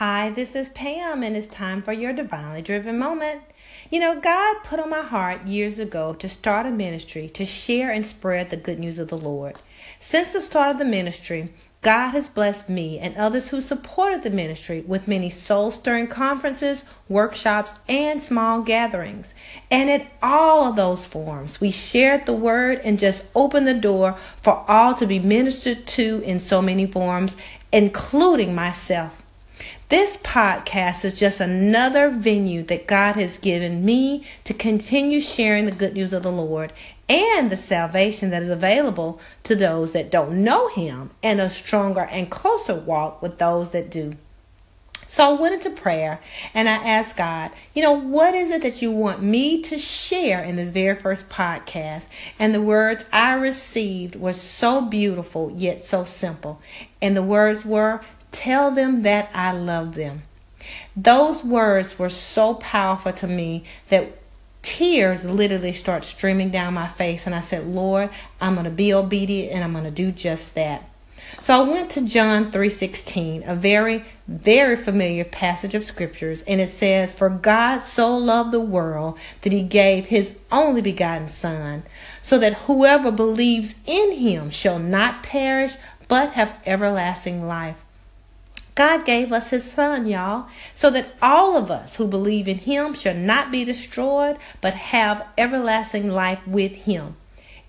Hi, this is Pam, and it's time for your Divinely Driven Moment. You know, God put on my heart years ago to start a ministry to share and spread the good news of the Lord. Since the start of the ministry, God has blessed me and others who supported the ministry with many soul-stirring conferences, workshops, and small gatherings. And at all of those forums, we shared the word and just opened the door for all to be ministered to in so many forums, including myself. This podcast is just another venue that God has given me to continue sharing the good news of the Lord and the salvation that is available to those that don't know Him, and a stronger and closer walk with those that do. So I went into prayer and I asked God, what is it that you want me to share in this very first podcast? And the words I received were so beautiful yet so simple. And the words were, tell them that I love them. Those words were so powerful to me that tears literally start streaming down my face. And I said, Lord, I'm going to be obedient and I'm going to do just that. So I went to John 3:16, a very, very familiar passage of scriptures. And it says, for God so loved the world that He gave His only begotten Son, so that whoever believes in Him shall not perish, but have everlasting life. God gave us His Son, y'all, so that all of us who believe in Him shall not be destroyed, but have everlasting life with Him.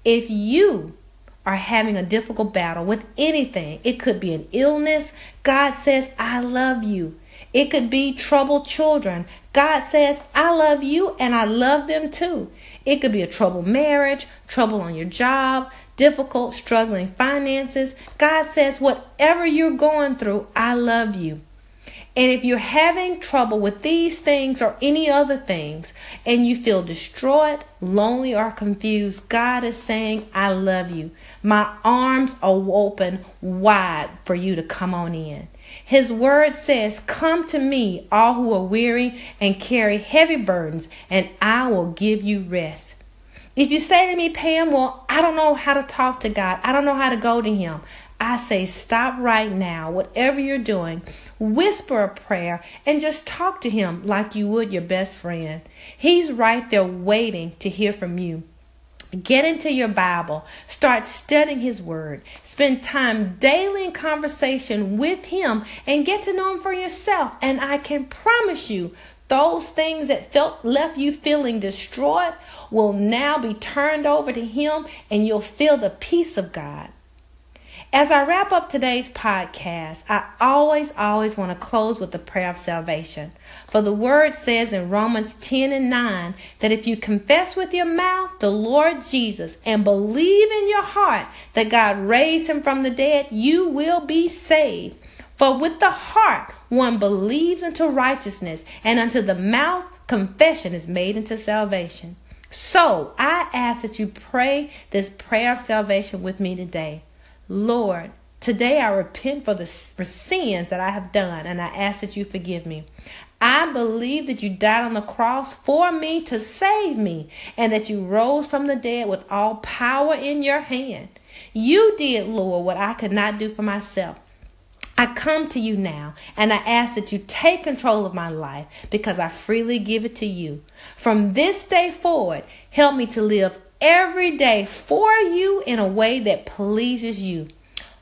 If you are having a difficult battle with anything, it could be an illness, God says, I love you. It could be troubled children. God says, I love you and I love them too. It could be a troubled marriage, trouble on your job, difficult, struggling finances. God says, whatever you're going through, I love you. And if you're having trouble with these things or any other things, and you feel distraught, lonely, or confused, God is saying, I love you. My arms are open wide for you to come on in. His word says, come to me, all who are weary and carry heavy burdens, and I will give you rest. If you say to me, Pam, well, I don't know how to talk to God. I don't know how to go to Him. I say, stop right now. Whatever you're doing, whisper a prayer and just talk to Him like you would your best friend. He's right there waiting to hear from you. Get into your Bible. Start studying His word. Spend time daily in conversation with Him and get to know Him for yourself. And I can promise you, those things that left you feeling distraught will now be turned over to Him, and you'll feel the peace of God. As I wrap up today's podcast, I always want to close with the prayer of salvation. For the word says in Romans 10:9 that if you confess with your mouth the Lord Jesus and believe in your heart that God raised Him from the dead, you will be saved. For with the heart one believes unto righteousness, and unto the mouth confession is made unto salvation. So I ask that you pray this prayer of salvation with me today. Lord, today I repent for sins that I have done, and I ask that you forgive me. I believe that you died on the cross for me to save me, and that you rose from the dead with all power in your hand. You did, Lord, what I could not do for myself. I come to you now, and I ask that you take control of my life, because I freely give it to you. From this day forward, help me to live every day for you in a way that pleases you.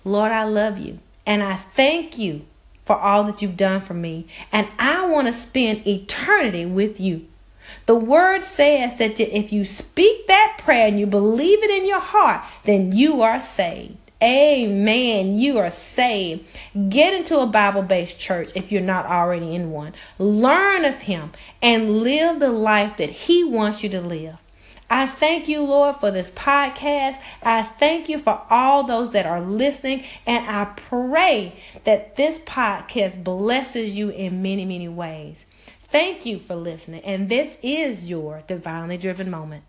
Lord, I love you, and I thank you for all that you've done for me, and I want to spend eternity with you. The word says that if you speak that prayer and you believe it in your heart, then you are saved. Amen. You are saved. Get into a Bible-based church if you're not already in one. Learn of Him and live the life that He wants you to live. I thank you, Lord, for this podcast. I thank you for all those that are listening. And I pray that this podcast blesses you in many, many ways. Thank you for listening. And this is your Divinely Driven Moment.